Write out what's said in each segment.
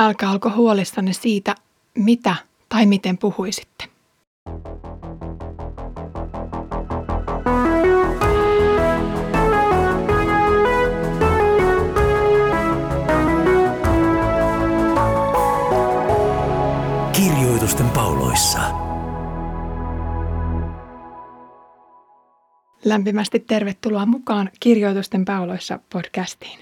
älkää olko huolissanne siitä, mitä tai miten puhuisitte. Kirjoitusten pauloissa. Lämpimästi tervetuloa mukaan Kirjoitusten pauloissa -podcastiin.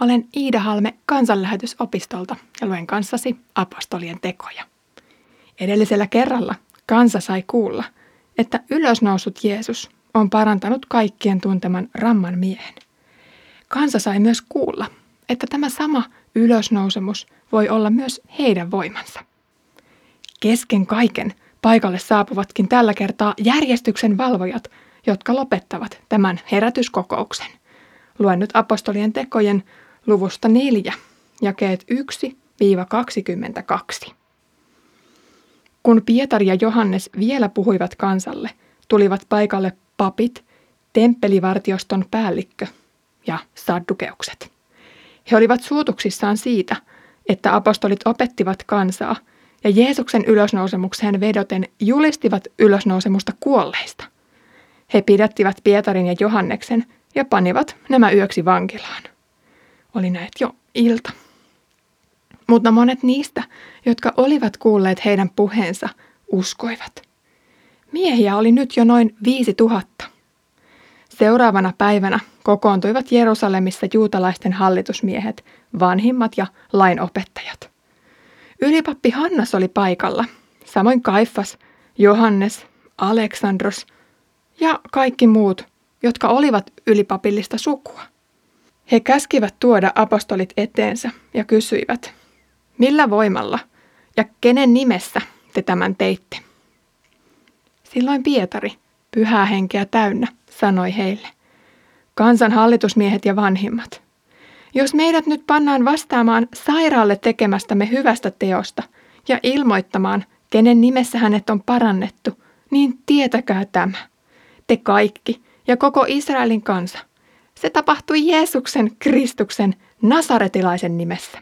Olen Iida Halme kansanlähetysopistolta ja luen kanssasi apostolien tekoja. Edellisellä kerralla kansa sai kuulla, että ylösnoussut Jeesus on parantanut kaikkien tunteman ramman miehen. Kansa sai myös kuulla, että tämä sama ylösnousemus voi olla myös heidän voimansa. Kesken kaiken paikalle saapuvatkin tällä kertaa järjestyksen valvojat, jotka lopettavat tämän herätyskokouksen. Luen nyt apostolien tekojen luvusta 4, jakeet 1-22. Kun Pietari ja Johannes vielä puhuivat kansalle, tulivat paikalle papit, temppelivartioston päällikkö ja saddukeukset. He olivat suutuksissaan siitä, että apostolit opettivat kansaa ja Jeesuksen ylösnousemukseen vedoten julistivat ylösnousemusta kuolleista. He pidättivät Pietarin ja Johanneksen ja panivat nämä yöksi vankilaan. Oli näet jo ilta. Mutta monet niistä, jotka olivat kuulleet heidän puheensa, uskoivat. Miehiä oli nyt jo noin 5 000. Seuraavana päivänä kokoontuivat Jerusalemissa juutalaisten hallitusmiehet, vanhimmat ja lainopettajat. Ylipappi Hannas oli paikalla, samoin Kaifas, Johannes, Aleksandros ja kaikki muut, jotka olivat ylipapillista sukua. He käskivät tuoda apostolit eteensä ja kysyivät, millä voimalla ja kenen nimessä te tämän teitte? Silloin Pietari, pyhää henkeä täynnä, sanoi heille, kansan hallitusmiehet ja vanhimmat, jos meidät nyt pannaan vastaamaan sairaalle tekemästämme hyvästä teosta ja ilmoittamaan, kenen nimessä hänet on parannettu, niin tietäkää tämä, te kaikki ja koko Israelin kansa. Se tapahtui Jeesuksen, Kristuksen, nasaretilaisen nimessä.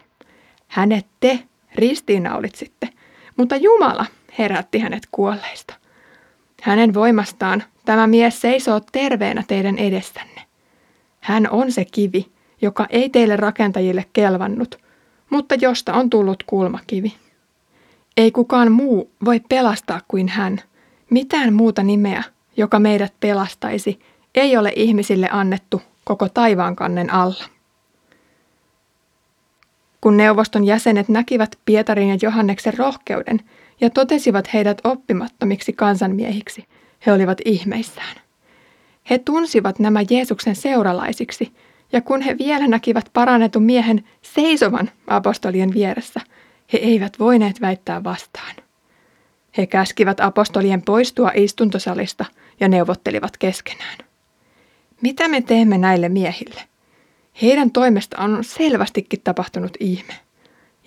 Hänet te ristiinnaulitsitte, mutta Jumala herätti hänet kuolleista. Hänen voimastaan tämä mies seisoo terveenä teidän edessänne. Hän on se kivi, joka ei teille rakentajille kelvannut, mutta josta on tullut kulmakivi. Ei kukaan muu voi pelastaa kuin hän. Mitään muuta nimeä, joka meidät pelastaisi, ei ole ihmisille annettu koko taivaankannen alla. Kun neuvoston jäsenet näkivät Pietarin ja Johanneksen rohkeuden ja totesivat heidät oppimattomiksi kansanmiehiksi, he olivat ihmeissään. He tunsivat nämä Jeesuksen seuralaisiksi, ja kun he vielä näkivät parannetun miehen seisovan apostolien vieressä, he eivät voineet väittää vastaan. He käskivät apostolien poistua istuntosalista ja neuvottelivat keskenään. Mitä me teemme näille miehille? Heidän toimestaan on selvästikin tapahtunut ihme.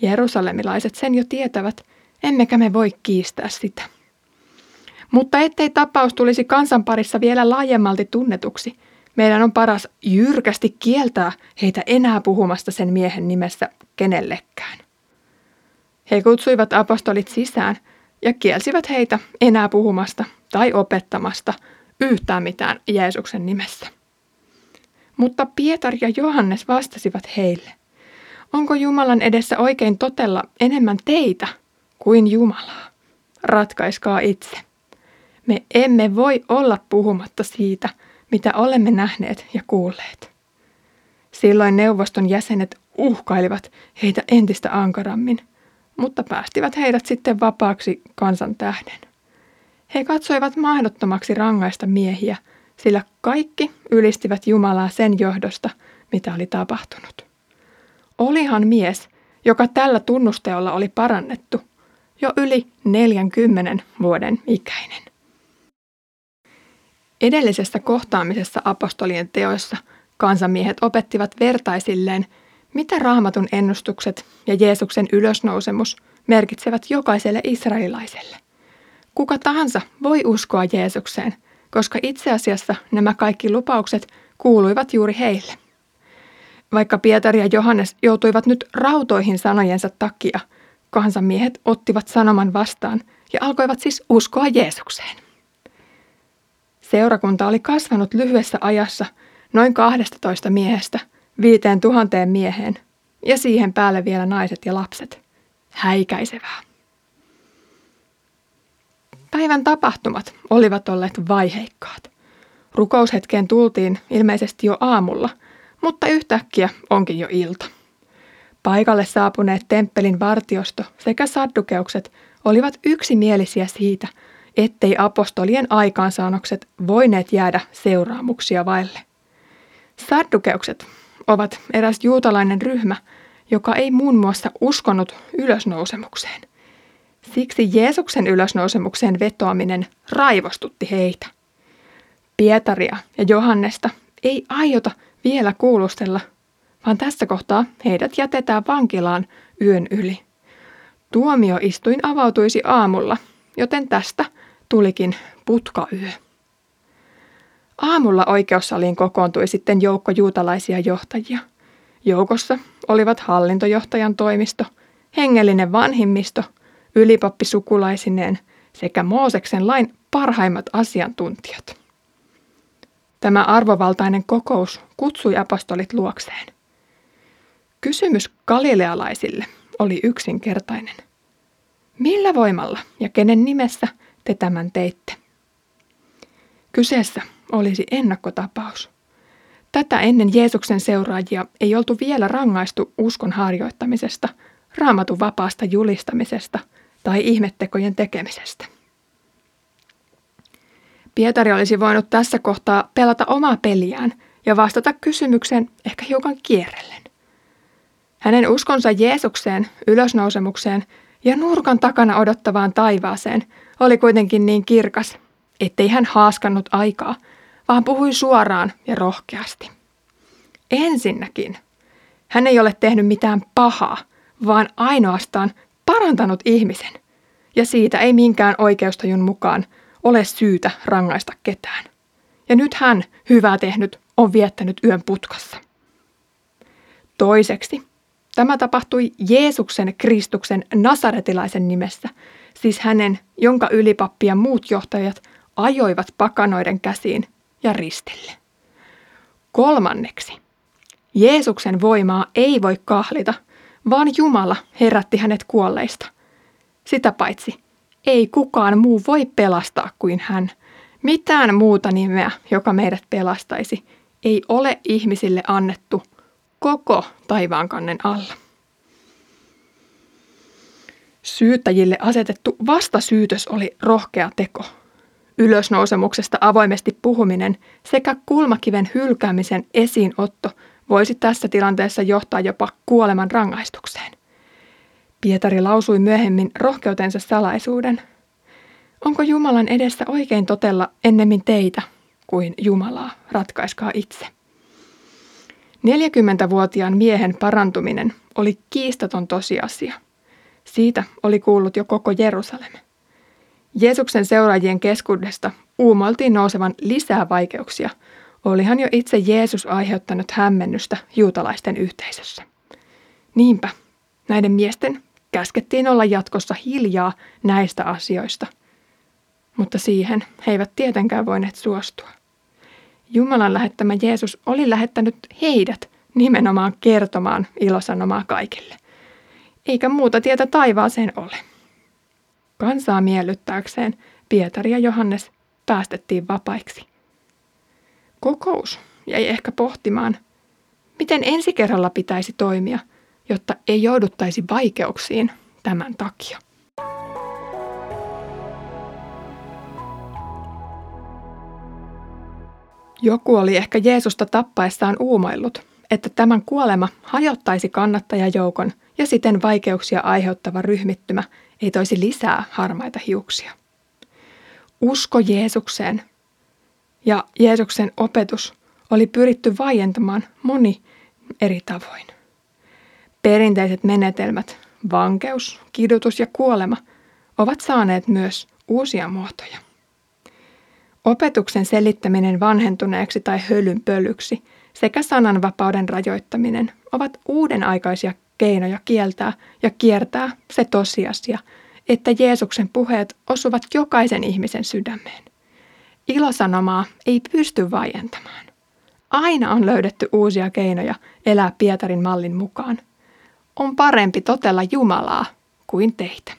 Jerusalemilaiset sen jo tietävät, emmekä me voi kiistää sitä. Mutta ettei tapaus tulisi kansan parissa vielä laajemmalti tunnetuksi, meidän on paras jyrkästi kieltää heitä enää puhumasta sen miehen nimessä kenellekään. He kutsuivat apostolit sisään ja kielsivät heitä enää puhumasta tai opettamasta yhtään mitään Jeesuksen nimessä. Mutta Pietari ja Johannes vastasivat heille, onko Jumalan edessä oikein totella enemmän teitä kuin Jumalaa? Ratkaiskaa itse. Me emme voi olla puhumatta siitä, mitä olemme nähneet ja kuulleet. Silloin neuvoston jäsenet uhkailivat heitä entistä ankarammin, mutta päästivät heidät sitten vapaaksi kansan tähden. He katsoivat mahdottomaksi rangaista miehiä, sillä kaikki ylistivät Jumalaa sen johdosta, mitä oli tapahtunut. Olihan mies, joka tällä tunnusteolla oli parannettu, jo yli 40 vuoden ikäinen. Edellisessä kohtaamisessa apostolien teoissa kansamiehet opettivat vertaisilleen, mitä Raamatun ennustukset ja Jeesuksen ylösnousemus merkitsevät jokaiselle israelilaiselle. Kuka tahansa voi uskoa Jeesukseen, koska itse asiassa nämä kaikki lupaukset kuuluivat juuri heille. Vaikka Pietari ja Johannes joutuivat nyt rautoihin sanojensa takia, kansanmiehet ottivat sanoman vastaan ja alkoivat siis uskoa Jeesukseen. Seurakunta oli kasvanut lyhyessä ajassa noin 12 miehestä 5,000 mieheen ja siihen päälle vielä naiset ja lapset. Häikäisevää. Päivän tapahtumat olivat olleet vaiheikkaat. Rukoushetkeen tultiin ilmeisesti jo aamulla, mutta yhtäkkiä onkin jo ilta. Paikalle saapuneet temppelin vartiosto sekä saddukeukset olivat yksimielisiä siitä, ettei apostolien aikaansaannokset voineet jäädä seuraamuksia vaille. Saddukeukset ovat eräs juutalainen ryhmä, joka ei muun muassa uskonut ylösnousemukseen. Siksi Jeesuksen ylösnousemukseen vetoaminen raivostutti heitä. Pietaria ja Johannesta ei aiota vielä kuulustella, vaan tässä kohtaa heidät jätetään vankilaan yön yli. Tuomioistuin avautuisi aamulla, joten tästä tulikin putkayö. Aamulla oikeussaliin kokoontui sitten joukko juutalaisia johtajia. Joukossa olivat hallintojohtajan toimisto, hengellinen vanhimmisto, ylipappi sukulaisineen sekä Mooseksen lain parhaimmat asiantuntijat. Tämä arvovaltainen kokous kutsui apostolit luokseen. Kysymys galilealaisille oli yksinkertainen. Millä voimalla ja kenen nimessä te tämän teitte? Kyseessä olisi ennakkotapaus. Tätä ennen Jeesuksen seuraajia ei oltu vielä rangaistu uskon harjoittamisesta, Raamatun vapaasta julistamisesta tai ihmettekojen tekemisestä. Pietari olisi voinut tässä kohtaa pelata omaa peliään ja vastata kysymykseen ehkä hiukan kierrellen. Hänen uskonsa Jeesukseen, ylösnousemukseen ja nurkan takana odottavaan taivaaseen oli kuitenkin niin kirkas, ettei hän haaskannut aikaa, vaan puhui suoraan ja rohkeasti. Ensinnäkin, hän ei ole tehnyt mitään pahaa, vaan ainoastaan parantanut ihmisen, ja siitä ei minkään oikeustajun mukaan ole syytä rangaista ketään. Ja nyt hän, hyvää tehnyt, on viettänyt yön putkassa. Toiseksi, tämä tapahtui Jeesuksen Kristuksen nasaretilaisen nimessä, siis hänen, jonka ylipappi ja muut johtajat ajoivat pakanoiden käsiin ja ristille. Kolmanneksi, Jeesuksen voimaa ei voi kahlita, vaan Jumala herätti hänet kuolleista. Sitä paitsi, ei kukaan muu voi pelastaa kuin hän. Mitään muuta nimeä, joka meidät pelastaisi, ei ole ihmisille annettu koko taivaankannen alla. Syyttäjille asetettu vastasyytös oli rohkea teko. Ylösnousemuksesta avoimesti puhuminen sekä kulmakiven hylkäämisen esiinotto voisi tässä tilanteessa johtaa jopa kuoleman rangaistukseen. Pietari lausui myöhemmin rohkeutensa salaisuuden. Onko Jumalan edessä oikein totella ennemmin teitä kuin Jumalaa, ratkaiskaa itse? 40-vuotiaan miehen parantuminen oli kiistaton tosiasia. Siitä oli kuullut jo koko Jerusalem. Jeesuksen seuraajien keskuudesta uumoiltiin nousevan lisää vaikeuksia. Olihan jo itse Jeesus aiheuttanut hämmennystä juutalaisten yhteisössä. Niinpä näiden miesten käskettiin olla jatkossa hiljaa näistä asioista, mutta siihen he eivät tietenkään voineet suostua. Jumalan lähettämä Jeesus oli lähettänyt heidät nimenomaan kertomaan ilosanomaa kaikille, eikä muuta tietä taivaaseen ole. Kansaa miellyttääkseen Pietari ja Johannes päästettiin vapaiksi. Kokous jäi ehkä pohtimaan, miten ensi kerralla pitäisi toimia, jotta ei jouduttaisi vaikeuksiin tämän takia. Joku oli ehkä Jeesusta tappaessaan uumoillut, että tämän kuolema hajottaisi kannattajajoukon ja siten vaikeuksia aiheuttava ryhmittymä ei toisi lisää harmaita hiuksia. Usko Jeesukseen ja Jeesuksen opetus oli pyritty vaientamaan moni eri tavoin. Perinteiset menetelmät, vankeus, kidutus ja kuolema ovat saaneet myös uusia muotoja. Opetuksen selittäminen vanhentuneeksi tai hölynpölyksi sekä sananvapauden rajoittaminen ovat uudenaikaisia keinoja kieltää ja kiertää se tosiasia, että Jeesuksen puheet osuvat jokaisen ihmisen sydämeen. Ilosanomaa ei pysty vaientamaan. Aina on löydetty uusia keinoja elää Pietarin mallin mukaan. On parempi totella Jumalaa kuin teitä.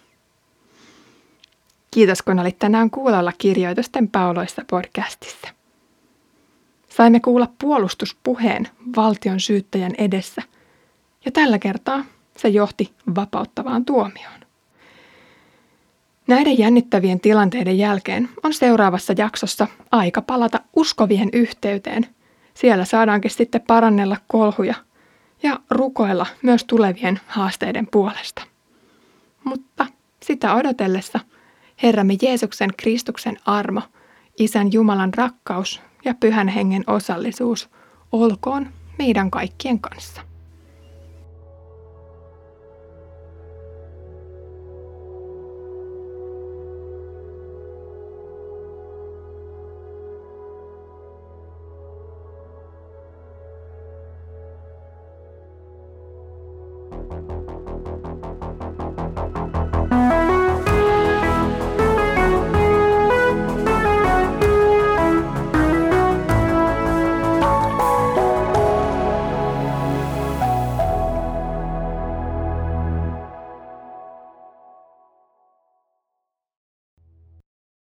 Kiitos, kun olit tänään kuulolla Kirjoitusten pauloissa podcastissa. Saimme kuulla puolustuspuheen valtion syyttäjän edessä, ja tällä kertaa se johti vapauttavaan tuomioon. Näiden jännittävien tilanteiden jälkeen on seuraavassa jaksossa aika palata uskovien yhteyteen. Siellä saadaankin sitten parannella kolhuja ja rukoilla myös tulevien haasteiden puolesta. Mutta sitä odotellessa Herramme Jeesuksen Kristuksen armo, Isän Jumalan rakkaus ja Pyhän Hengen osallisuus olkoon meidän kaikkien kanssa.